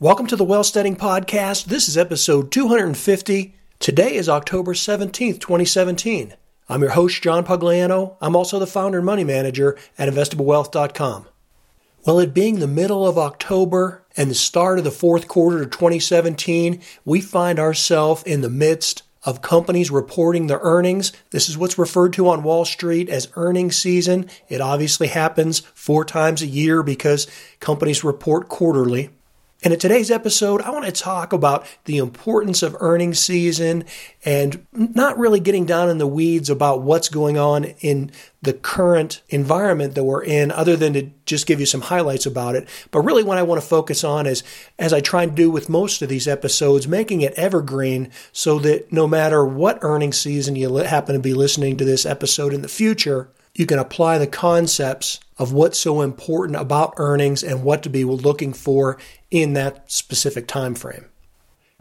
Welcome to the Wealthsteading Podcast. This is episode 250. Today is October 17th, 2017. I'm your host, John Pugliano. I'm also the founder and money manager at InvestableWealth.com. Well, it being the middle of October and the start of the fourth quarter of 2017, we find ourselves in the midst of companies reporting their earnings. This is what's referred to on Wall Street as earnings season. It obviously happens 4 times a year because companies report quarterly. And in today's episode, I want to talk about the importance of earnings season and not really getting down in the weeds about what's going on in the current environment that we're in, other than to just give you some highlights about it. But really what I want to focus on is, as I try and do with most of these episodes, making it evergreen so that no matter what earnings season you happen to be listening to this episode in the future, you can apply the concepts of what's so important about earnings and what to be looking for in that specific time frame.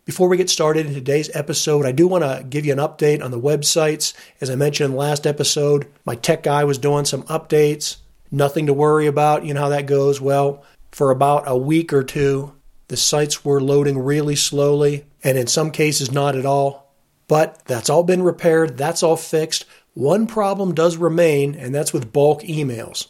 Before we get started in today's episode, I do want to give you an update on the websites. As I mentioned last episode, my tech guy was doing some updates. Nothing to worry about. You know how that goes. Well, for about a week or two, the sites were loading really slowly, and in some cases not at all. But that's all been repaired. That's all fixed. One problem does remain, and that's with bulk emails.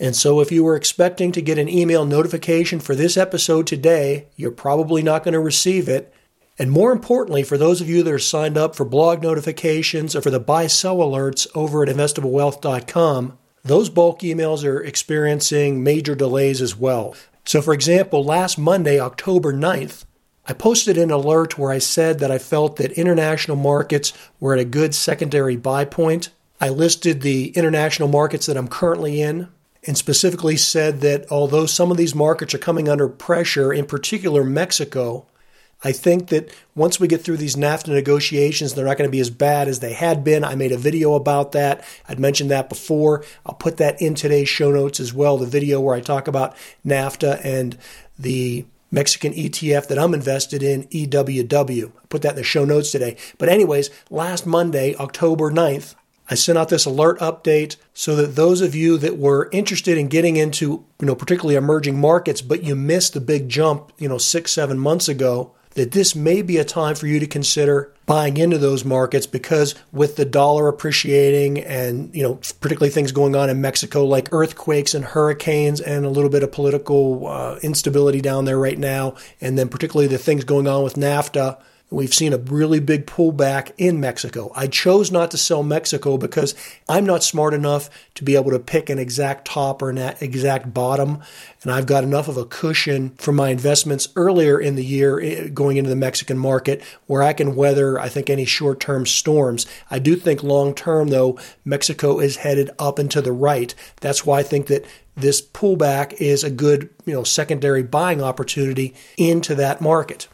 And so if you were expecting to get an email notification for this episode today, you're probably not going to receive it. And more importantly, for those of you that are signed up for blog notifications or for the buy-sell alerts over at InvestableWealth.com, those bulk emails are experiencing major delays as well. So for example, last Monday, October 9th, I posted an alert where I said that I felt that international markets were at a good secondary buy point. I listed the international markets that I'm currently in, and specifically said that although some of these markets are coming under pressure, in particular Mexico, I think that once we get through these NAFTA negotiations, they're not going to be as bad as they had been. I made a video about that. I'd mentioned that before. I'll put that in today's show notes as well, the video where I talk about NAFTA and the Mexican ETF that I'm invested in, EWW. I put that in the show notes today. But anyways, last Monday, October 9th, I sent out this alert update so that those of you that were interested in getting into, particularly emerging markets, but you missed the big jump, 6-7 months ago, that this may be a time for you to consider buying into those markets, because with the dollar appreciating and, particularly things going on in Mexico like earthquakes and hurricanes and a little bit of political instability down there right now, and then particularly the things going on with NAFTA, we've seen a really big pullback in Mexico. I chose not to sell Mexico because I'm not smart enough to be able to pick an exact top or an exact bottom. And I've got enough of a cushion from my investments earlier in the year going into the Mexican market where I can weather, I think, any short-term storms. I do think long-term, though, Mexico is headed up and to the right. That's why I think that this pullback is a good, secondary buying opportunity into that market.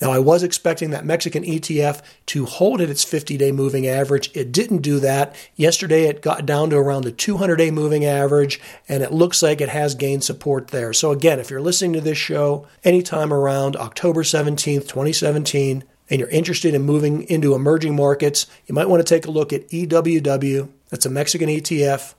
Now, I was expecting that Mexican ETF to hold at its 50-day moving average. It didn't do that. Yesterday, it got down to around the 200-day moving average, and it looks like it has gained support there. So again, if you're listening to this show anytime around October 17th, 2017, and you're interested in moving into emerging markets, you might want to take a look at EWW. That's a Mexican ETF.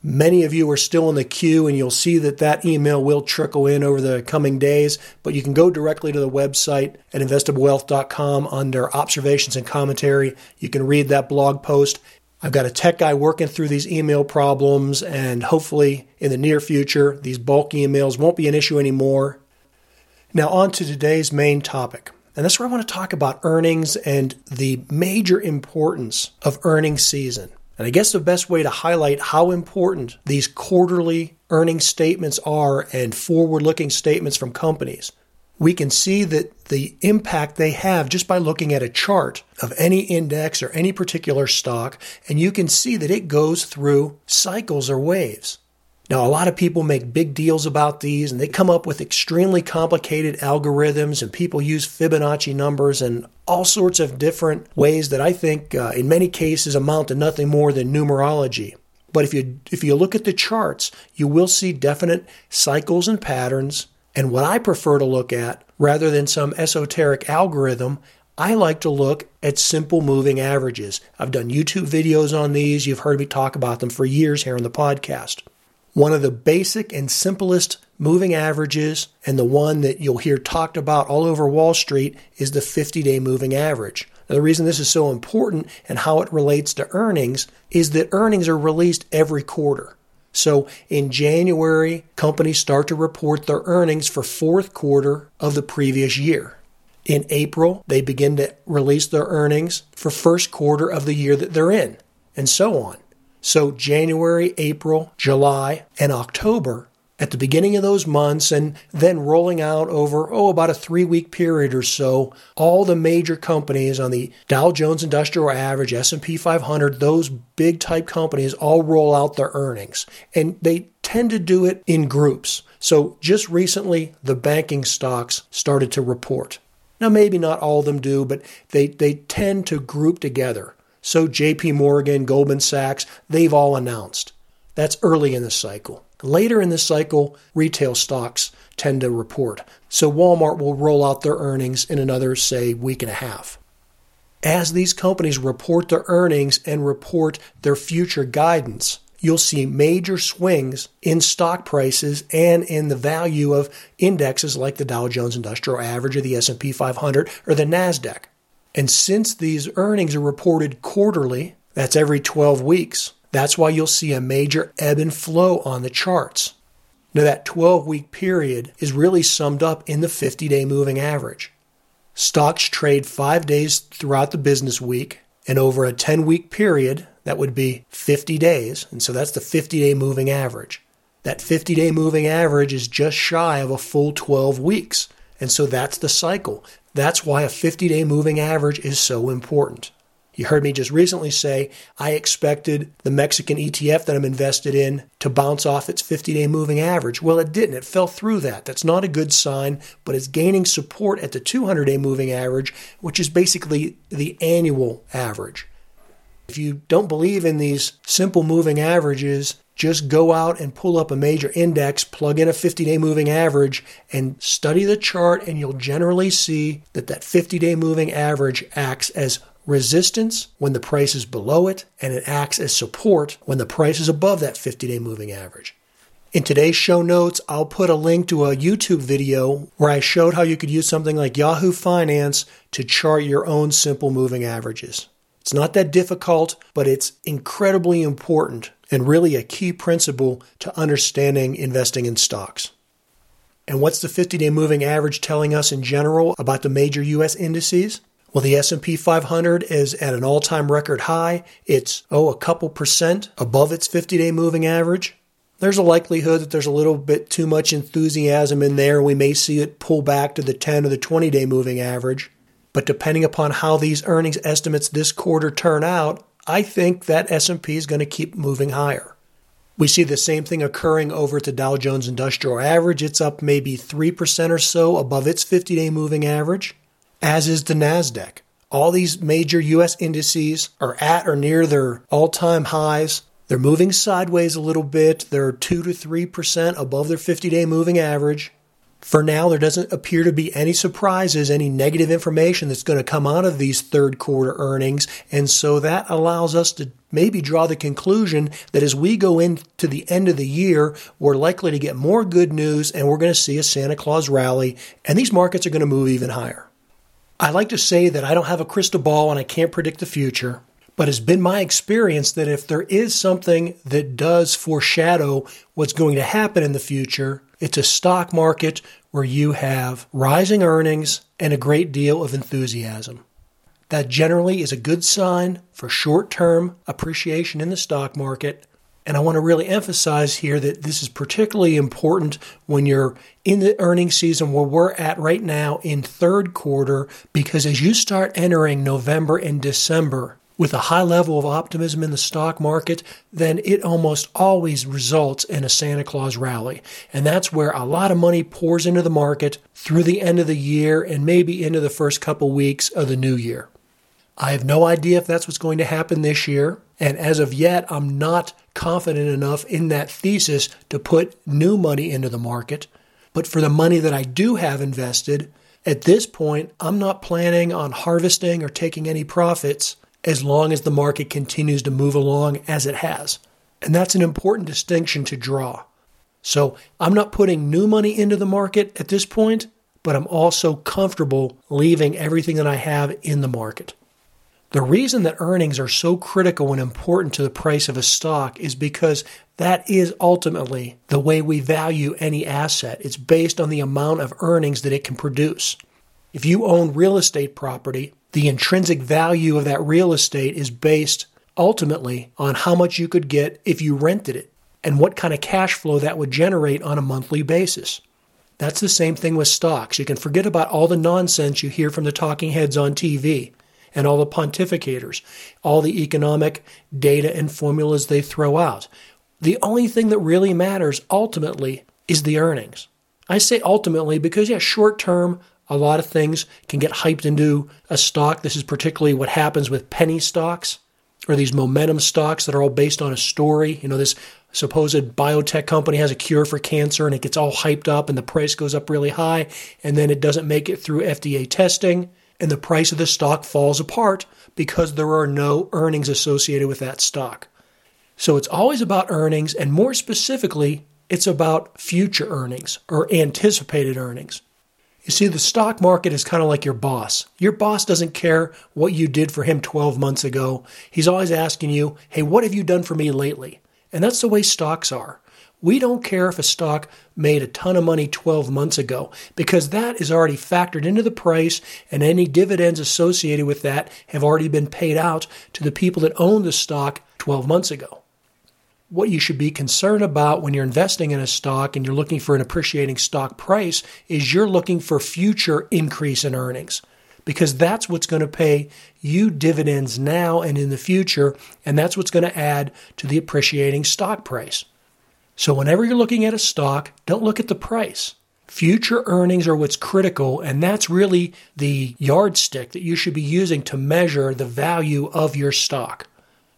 Many of you are still in the queue, and you'll see that that email will trickle in over the coming days, but you can go directly to the website at investablewealth.com under observations and commentary. You can read that blog post. I've got a tech guy working through these email problems, and hopefully in the near future, these bulk emails won't be an issue anymore. Now on to today's main topic, and that's where I want to talk about earnings and the major importance of earnings season. And I guess the best way to highlight how important these quarterly earnings statements are and forward-looking statements from companies, we can see that the impact they have just by looking at a chart of any index or any particular stock, and you can see that it goes through cycles or waves. Now, a lot of people make big deals about these, and they come up with extremely complicated algorithms, and people use Fibonacci numbers and all sorts of different ways that I think in many cases amount to nothing more than numerology. But if you look at the charts, you will see definite cycles and patterns. And what I prefer to look at, rather than some esoteric algorithm, I like to look at simple moving averages. I've done YouTube videos on these. You've heard me talk about them for years here on the podcast. one of the basic and simplest moving averages, and the one that you'll hear talked about all over Wall Street, is the 50-day moving average. Now, the reason this is so important and how it relates to earnings is that earnings are released every quarter. So in January, companies start to report their earnings for fourth quarter of the previous year. In April, they begin to release their earnings for first quarter of the year that they're in, and so on. So January, April, July, and October, at the beginning of those months, and then rolling out over, about a 3-week period or so, all the major companies on the Dow Jones Industrial Average, S&P 500, those big type companies all roll out their earnings. And they tend to do it in groups. So just recently, the banking stocks started to report. Now, maybe not all of them do, but they tend to group together. So J.P. Morgan, Goldman Sachs, they've all announced. That's early in the cycle. Later in the cycle, retail stocks tend to report. So Walmart will roll out their earnings in another, say, week and a half. As these companies report their earnings and report their future guidance, you'll see major swings in stock prices and in the value of indexes like the Dow Jones Industrial Average or the S&P 500 or the NASDAQ. And since these earnings are reported quarterly, that's every 12 weeks, that's why you'll see a major ebb and flow on the charts. Now, that 12-week period is really summed up in the 50-day moving average. Stocks trade 5 days throughout the business week, and over a 10-week period, that would be 50 days, and so that's the 50-day moving average. That 50-day moving average is just shy of a full 12 weeks, and so that's the cycle. That's why a 50-day moving average is so important. You heard me just recently say, I expected the Mexican ETF that I'm invested in to bounce off its 50-day moving average. Well, it didn't. It fell through that. That's not a good sign, but it's gaining support at the 200-day moving average, which is basically the annual average. If you don't believe in these simple moving averages, just go out and pull up a major index, plug in a 50-day moving average, and study the chart, and you'll generally see that that 50-day moving average acts as resistance when the price is below it, and it acts as support when the price is above that 50-day moving average. In today's show notes, I'll put a link to a YouTube video where I showed how you could use something like Yahoo Finance to chart your own simple moving averages. It's not that difficult, but it's incredibly important and really a key principle to understanding investing in stocks. And what's the 50-day moving average telling us in general about the major U.S. indices? Well, the S&P 500 is at an all-time record high. It's, a couple percent above its 50-day moving average. There's a likelihood that there's a little bit too much enthusiasm in there. We may see it pull back to the 10 or the 20-day moving average. But depending upon how these earnings estimates this quarter turn out, I think that S&P is going to keep moving higher. We see the same thing occurring over at the Dow Jones Industrial Average. It's up maybe 3% or so above its 50-day moving average, as is the NASDAQ. All these major U.S. indices are at or near their all-time highs. They're moving sideways a little bit. They're 2 to 3% above their 50-day moving average. For now, there doesn't appear to be any surprises, any negative information that's going to come out of these third quarter earnings. And so that allows us to maybe draw the conclusion that as we go into the end of the year, we're likely to get more good news and we're going to see a Santa Claus rally. And these markets are going to move even higher. I like to say that I don't have a crystal ball and I can't predict the future, but it's been my experience that if there is something that does foreshadow what's going to happen in the future, it's a stock market where you have rising earnings and a great deal of enthusiasm. That generally is a good sign for short-term appreciation in the stock market. And I want to really emphasize here that this is particularly important when you're in the earnings season where we're at right now in third quarter, because as you start entering November and December with a high level of optimism in the stock market, then it almost always results in a Santa Claus rally. And that's where a lot of money pours into the market through the end of the year and maybe into the first couple weeks of the new year. I have no idea if that's what's going to happen this year, and as of yet, I'm not confident enough in that thesis to put new money into the market. But for the money that I do have invested, at this point, I'm not planning on harvesting or taking any profits as long as the market continues to move along as it has. And that's an important distinction to draw. So I'm not putting new money into the market at this point, but I'm also comfortable leaving everything that I have in the market. The reason that earnings are so critical and important to the price of a stock is because that is ultimately the way we value any asset. It's based on the amount of earnings that it can produce. If you own real estate property, the intrinsic value of that real estate is based ultimately on how much you could get if you rented it and what kind of cash flow that would generate on a monthly basis. That's the same thing with stocks. You can forget about all the nonsense you hear from the talking heads on TV and all the pontificators, all the economic data and formulas they throw out. The only thing that really matters ultimately is the earnings. I say ultimately because, short term, a lot of things can get hyped into a stock. This is particularly what happens with penny stocks or these momentum stocks that are all based on a story. This supposed biotech company has a cure for cancer and it gets all hyped up and the price goes up really high and then it doesn't make it through FDA testing and the price of the stock falls apart because there are no earnings associated with that stock. So it's always about earnings, and more specifically, it's about future earnings or anticipated earnings. You see, the stock market is kind of like your boss. Your boss doesn't care what you did for him 12 months ago. He's always asking you, hey, what have you done for me lately? And that's the way stocks are. We don't care if a stock made a ton of money 12 months ago because that is already factored into the price, and any dividends associated with that have already been paid out to the people that owned the stock 12 months ago. What you should be concerned about when you're investing in a stock and you're looking for an appreciating stock price is you're looking for future increase in earnings, because that's what's going to pay you dividends now and in the future, and that's what's going to add to the appreciating stock price. So whenever you're looking at a stock, don't look at the price. Future earnings are what's critical, and that's really the yardstick that you should be using to measure the value of your stock,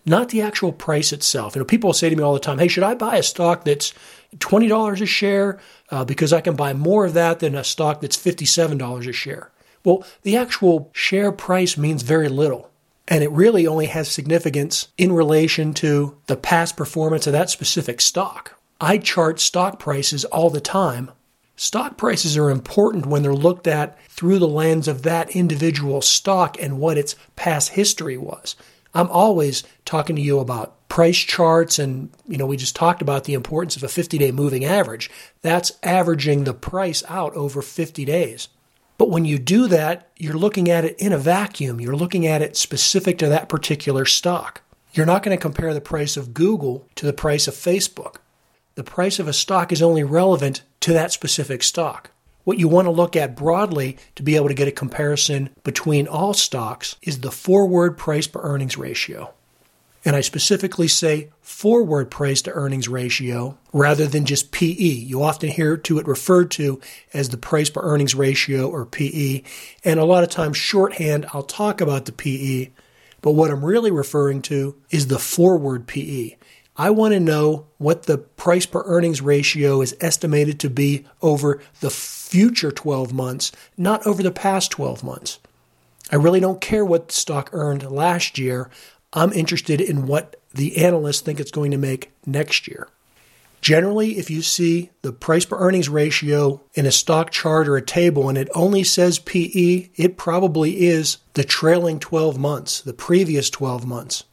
not the actual price itself. People say to me all the time, hey, should I buy a stock that's $20 a share because I can buy more of that than a stock that's $57 a share? Well, the actual share price means very little, and it really only has significance in relation to the past performance of that specific stock. I chart stock prices all the time. Stock prices are important when they're looked at through the lens of that individual stock and what its past history was. I'm always talking to you about price charts, and we just talked about the importance of a 50-day moving average. That's averaging the price out over 50 days. But when you do that, you're looking at it in a vacuum. You're looking at it specific to that particular stock. You're not going to compare the price of Google to the price of Facebook. The price of a stock is only relevant to that specific stock. What you want to look at broadly to be able to get a comparison between all stocks is the forward price to earnings ratio. And I specifically say forward price to earnings ratio rather than just PE. You often hear it referred to as the price to earnings ratio or PE. And a lot of times shorthand, I'll talk about the PE. But what I'm really referring to is the forward PE. I want to know what the price per earnings ratio is estimated to be over the future 12 months, not over the past 12 months. I really don't care what the stock earned last year. I'm interested in what the analysts think it's going to make next year. Generally, if you see the price per earnings ratio in a stock chart or a table and it only says PE, it probably is the trailing 12 months, the previous 12 months.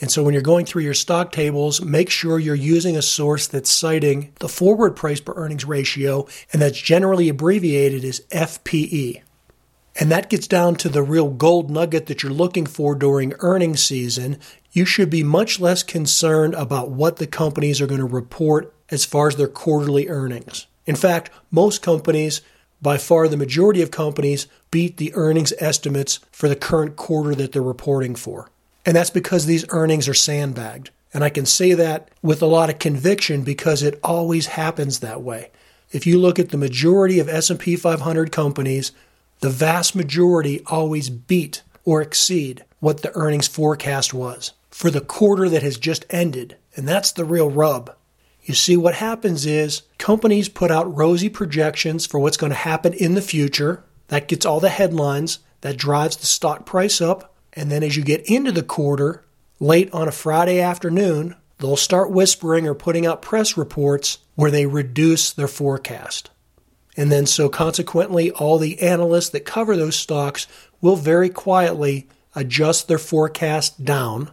And so when you're going through your stock tables, make sure you're using a source that's citing the forward price per earnings ratio, and that's generally abbreviated as FPE. And that gets down to the real gold nugget that you're looking for during earnings season. You should be much less concerned about what the companies are going to report as far as their quarterly earnings. In fact, most companies, by far the majority of companies, beat the earnings estimates for the current quarter that they're reporting for. And that's because these earnings are sandbagged. And I can say that with a lot of conviction because it always happens that way. If you look at the majority of S&P 500 companies, the vast majority always beat or exceed what the earnings forecast was for the quarter that has just ended. And that's the real rub. You see, what happens is companies put out rosy projections for what's going to happen in the future. That gets all the headlines. That drives the stock price up. And then as you get into the quarter, late on a Friday afternoon, they'll start whispering or putting out press reports where they reduce their forecast. And then so consequently, all the analysts that cover those stocks will very quietly adjust their forecast down.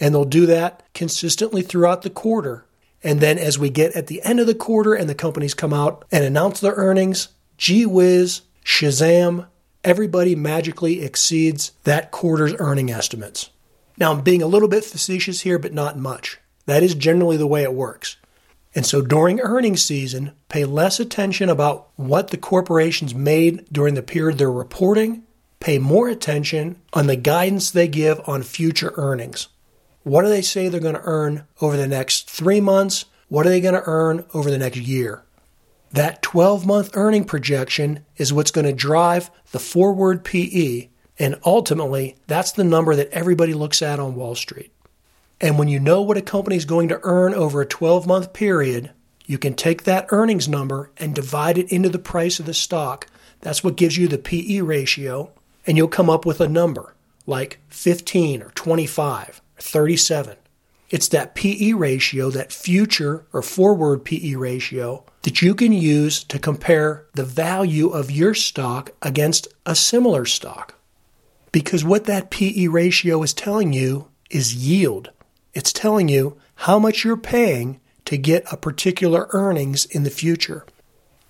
And they'll do that consistently throughout the quarter. And then as we get at the end of the quarter and the companies come out and announce their earnings, gee whiz, shazam, everybody magically exceeds that quarter's earning estimates. Now, I'm being a little bit facetious here, but not much. That is generally the way it works. And so during earnings season, pay less attention about what the corporations made during the period they're reporting. Pay more attention on the guidance they give on future earnings. What do they say they're going to earn over the next 3 months? What are they going to earn over the next year? That 12-month earning projection is what's going to drive the forward PE, and ultimately, that's the number that everybody looks at on Wall Street. And when you know what a company is going to earn over a 12-month period, you can take that earnings number and divide it into the price of the stock. That's what gives you the PE ratio, and you'll come up with a number like 15 or 25 or 37. It's that PE ratio, that future or forward PE ratio, that you can use to compare the value of your stock against a similar stock. Because what that PE ratio is telling you is yield. It's telling you how much you're paying to get a particular earnings in the future.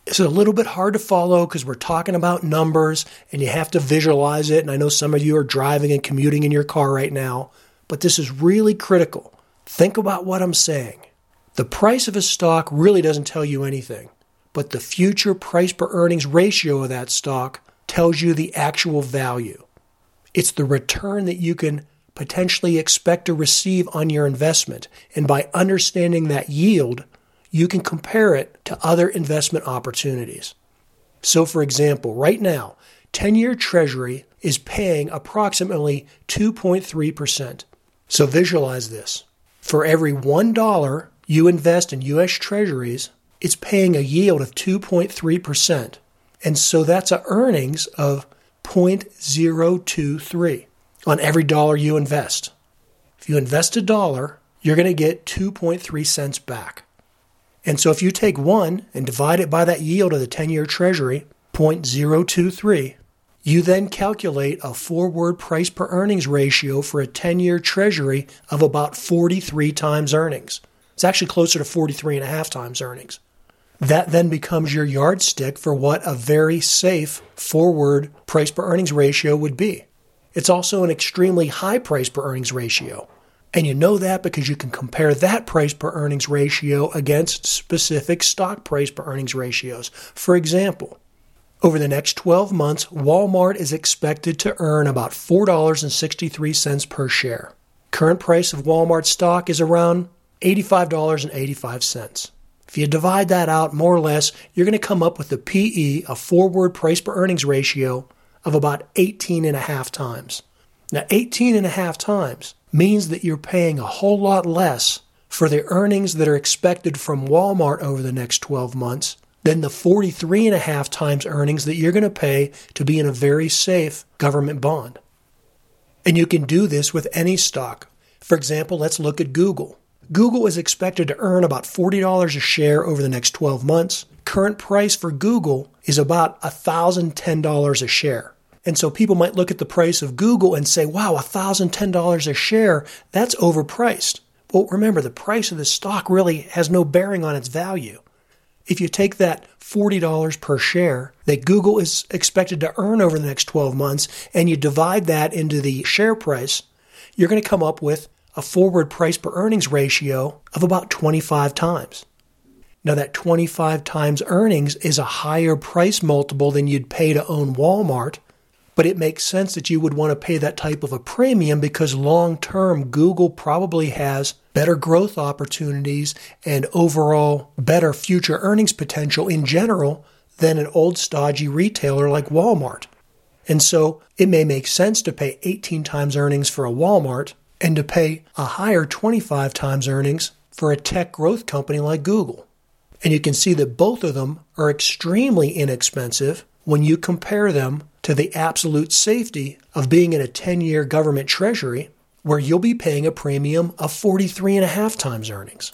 It's a little bit hard to follow because we're talking about numbers and you have to visualize it. And I know some of you are driving and commuting in your car right now, but this is really critical. Think about what I'm saying. The price of a stock really doesn't tell you anything, but the future price per earnings ratio of that stock tells you the actual value. It's the return that you can potentially expect to receive on your investment. And by understanding that yield, you can compare it to other investment opportunities. So for example, right now, 10-year Treasury is paying approximately 2.3%. So visualize this. For every $1 you invest in U.S. Treasuries, it's paying a yield of 2.3%. And so that's an earnings of 0.023 on every dollar you invest. If you invest $1, you're going to get 2.3 cents back. And so if you take 1 and divide it by that yield of the 10-year Treasury, 0.023, you then calculate a forward price per earnings ratio for a 10-year Treasury of about 43 times earnings. It's actually closer to 43.5 times earnings. That then becomes your yardstick for what a very safe forward price per earnings ratio would be. It's also an extremely high price per earnings ratio. And you know that because you can compare that price per earnings ratio against specific stock price per earnings ratios. For example, over the next 12 months, Walmart is expected to earn about $4.63 per share. Current price of Walmart stock is around $85.85. If you divide that out more or less, you're going to come up with a PE, a forward price per earnings ratio, of about 18.5 times. Now, 18.5 times means that you're paying a whole lot less for the earnings that are expected from Walmart over the next 12 months than the 43.5 times earnings that you're going to pay to be in a very safe government bond. And you can do this with any stock. For example, let's look at Google. Google is expected to earn about $40 a share over the next 12 months. Current price for Google is about $1,010 a share. And so people might look at the price of Google and say, wow, $1,010 a share, that's overpriced. Well, remember, the price of the stock really has no bearing on its value. If you take that $40 per share that Google is expected to earn over the next 12 months and you divide that into the share price, you're going to come up with a forward price per earnings ratio of about 25 times. Now that 25 times earnings is a higher price multiple than you'd pay to own Walmart, but it makes sense that you would want to pay that type of a premium because long-term Google probably has better growth opportunities and overall better future earnings potential in general than an old stodgy retailer like Walmart. And so it may make sense to pay 18 times earnings for a Walmart and to pay a higher 25 times earnings for a tech growth company like Google. And you can see that both of them are extremely inexpensive when you compare them to the absolute safety of being in a 10-year government treasury where you'll be paying a premium of 43.5 times earnings.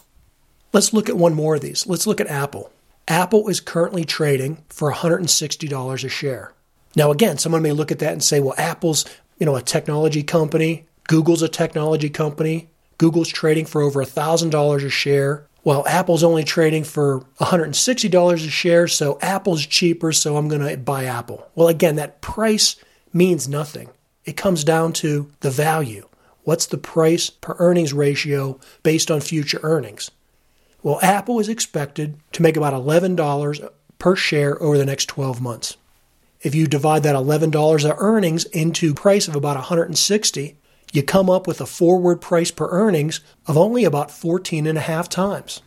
Let's look at one more of these. Let's look at Apple. Apple is currently trading for $160 a share. Now, again, someone may look at that and say, well, Apple's, a technology company. Google's a technology company. Google's trading for over $1,000 a share, while Apple's only trading for $160 a share, so Apple's cheaper, so I'm going to buy Apple. Well, again, that price means nothing. It comes down to the value. What's the price per earnings ratio based on future earnings? Well, Apple is expected to make about $11 per share over the next 12 months. If you divide that $11 of earnings into price of about $160, you come up with a forward price per earnings of only about 14.5 times.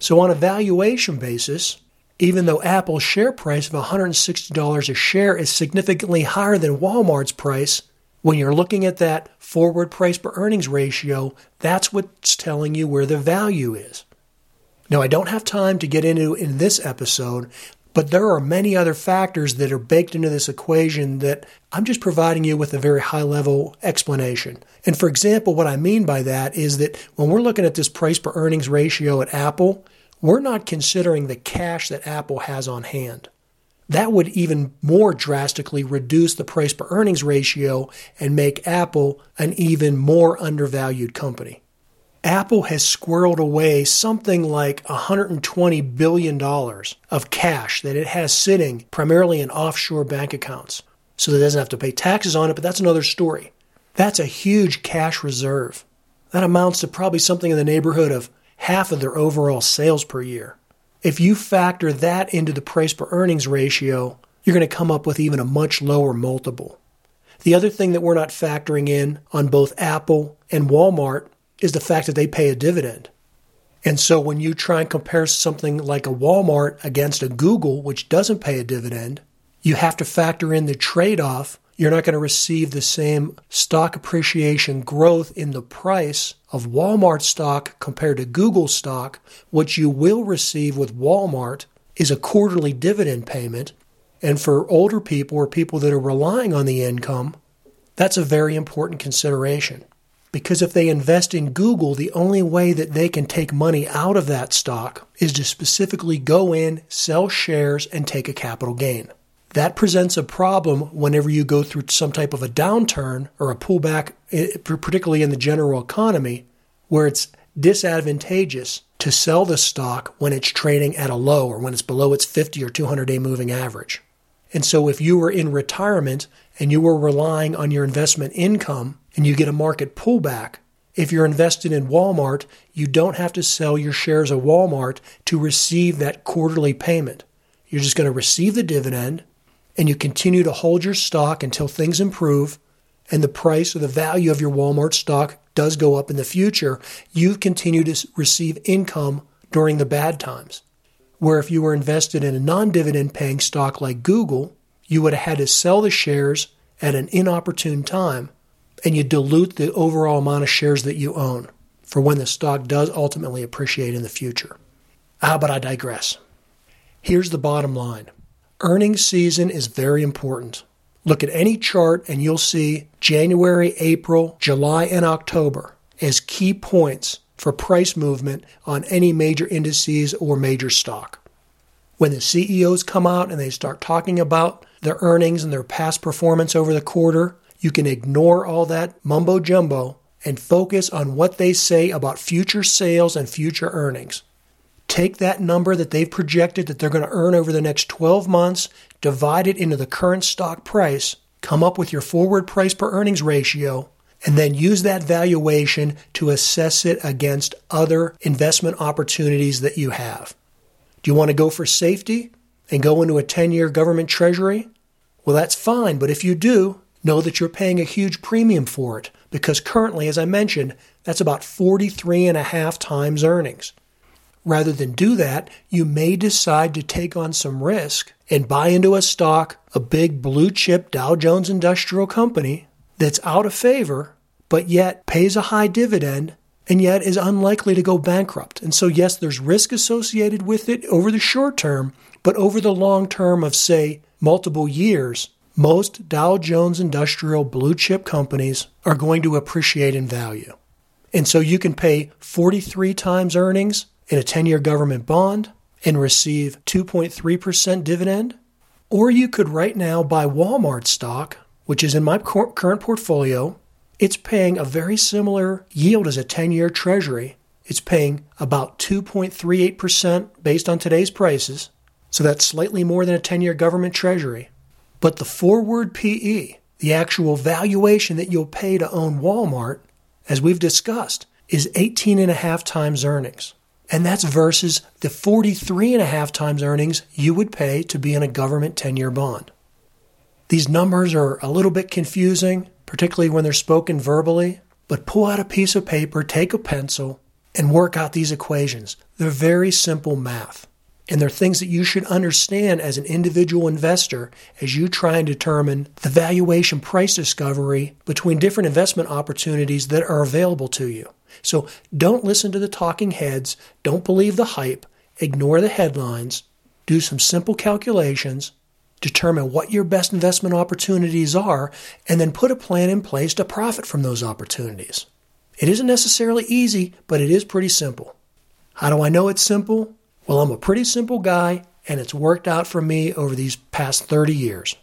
So on a valuation basis, even though Apple's share price of $160 a share is significantly higher than Walmart's price, when you're looking at that forward price per earnings ratio, that's what's telling you where the value is. Now, I don't have time to get into in this episode, but there are many other factors that are baked into this equation that I'm just providing you with a very high-level explanation. And for example, what I mean by that is that when we're looking at this price per earnings ratio at Apple, we're not considering the cash that Apple has on hand. That would even more drastically reduce the price per earnings ratio and make Apple an even more undervalued company. Apple has squirreled away something like $120 billion of cash that it has sitting primarily in offshore bank accounts. So that it doesn't have to pay taxes on it, but that's another story. That's a huge cash reserve. That amounts to probably something in the neighborhood of half of their overall sales per year. If you factor that into the price per earnings ratio, you're going to come up with even a much lower multiple. The other thing that we're not factoring in on both Apple and Walmart is the fact that they pay a dividend. And so when you try and compare something like a Walmart against a Google, which doesn't pay a dividend, you have to factor in the trade-off. You're not going to receive the same stock appreciation growth in the price of Walmart stock compared to Google stock. What you will receive with Walmart is a quarterly dividend payment. And for older people or people that are relying on the income, that's a very important consideration. Because if they invest in Google, the only way that they can take money out of that stock is to specifically go in, sell shares, and take a capital gain. That presents a problem whenever you go through some type of a downturn or a pullback, particularly in the general economy, where it's disadvantageous to sell the stock when it's trading at a low or when it's below its 50 or 200-day moving average. And so if you were in retirement and you were relying on your investment income, and you get a market pullback, if you're invested in Walmart, you don't have to sell your shares of Walmart to receive that quarterly payment. You're just going to receive the dividend, and you continue to hold your stock until things improve, and the price or the value of your Walmart stock does go up in the future. You continue to receive income during the bad times. Where if you were invested in a non-dividend paying stock like Google, you would have had to sell the shares at an inopportune time, and you dilute the overall amount of shares that you own for when the stock does ultimately appreciate in the future. But I digress. Here's the bottom line. Earnings season is very important. Look at any chart and you'll see January, April, July, and October as key points for price movement on any major indices or major stock. When the CEOs come out and they start talking about their earnings and their past performance over the quarter, you can ignore all that mumbo-jumbo and focus on what they say about future sales and future earnings. Take that number that they've projected that they're going to earn over the next 12 months, divide it into the current stock price, come up with your forward price per earnings ratio, and then use that valuation to assess it against other investment opportunities that you have. Do you want to go for safety and go into a 10-year government treasury? Well, that's fine, but if you do, know that you're paying a huge premium for it because currently, as I mentioned, that's about 43.5 times earnings. Rather than do that, you may decide to take on some risk and buy into a stock, a big blue chip Dow Jones Industrial company that's out of favor, but yet pays a high dividend and yet is unlikely to go bankrupt. And so, yes, there's risk associated with it over the short term, but over the long term of, say, multiple years, most Dow Jones Industrial blue chip companies are going to appreciate in value. And so you can pay 43 times earnings in a 10-year government bond and receive 2.3% dividend. Or you could right now buy Walmart stock, which is in my current portfolio. It's paying a very similar yield as a 10-year treasury. It's paying about 2.38% based on today's prices. So that's slightly more than a 10-year government treasury. But the forward PE, the actual valuation that you'll pay to own Walmart, as we've discussed, is 18.5 times earnings. And that's versus the 43.5 times earnings you would pay to be in a government 10-year bond. These numbers are a little bit confusing, particularly when they're spoken verbally, but pull out a piece of paper, take a pencil, and work out these equations. They're very simple math, and they're things that you should understand as an individual investor as you try and determine the valuation price discovery between different investment opportunities that are available to you. So don't listen to the talking heads, don't believe the hype, ignore the headlines, do some simple calculations, determine what your best investment opportunities are, and then put a plan in place to profit from those opportunities. It isn't necessarily easy, but it is pretty simple. How do I know it's simple? Well, I'm a pretty simple guy, and it's worked out for me over these past 30 years.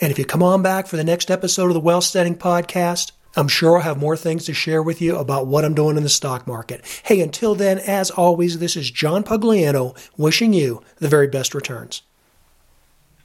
And if you come on back for the next episode of the Wealthsteading Podcast, I'm sure I'll have more things to share with you about what I'm doing in the stock market. Hey, until then, as always, this is John Pugliano wishing you the very best returns.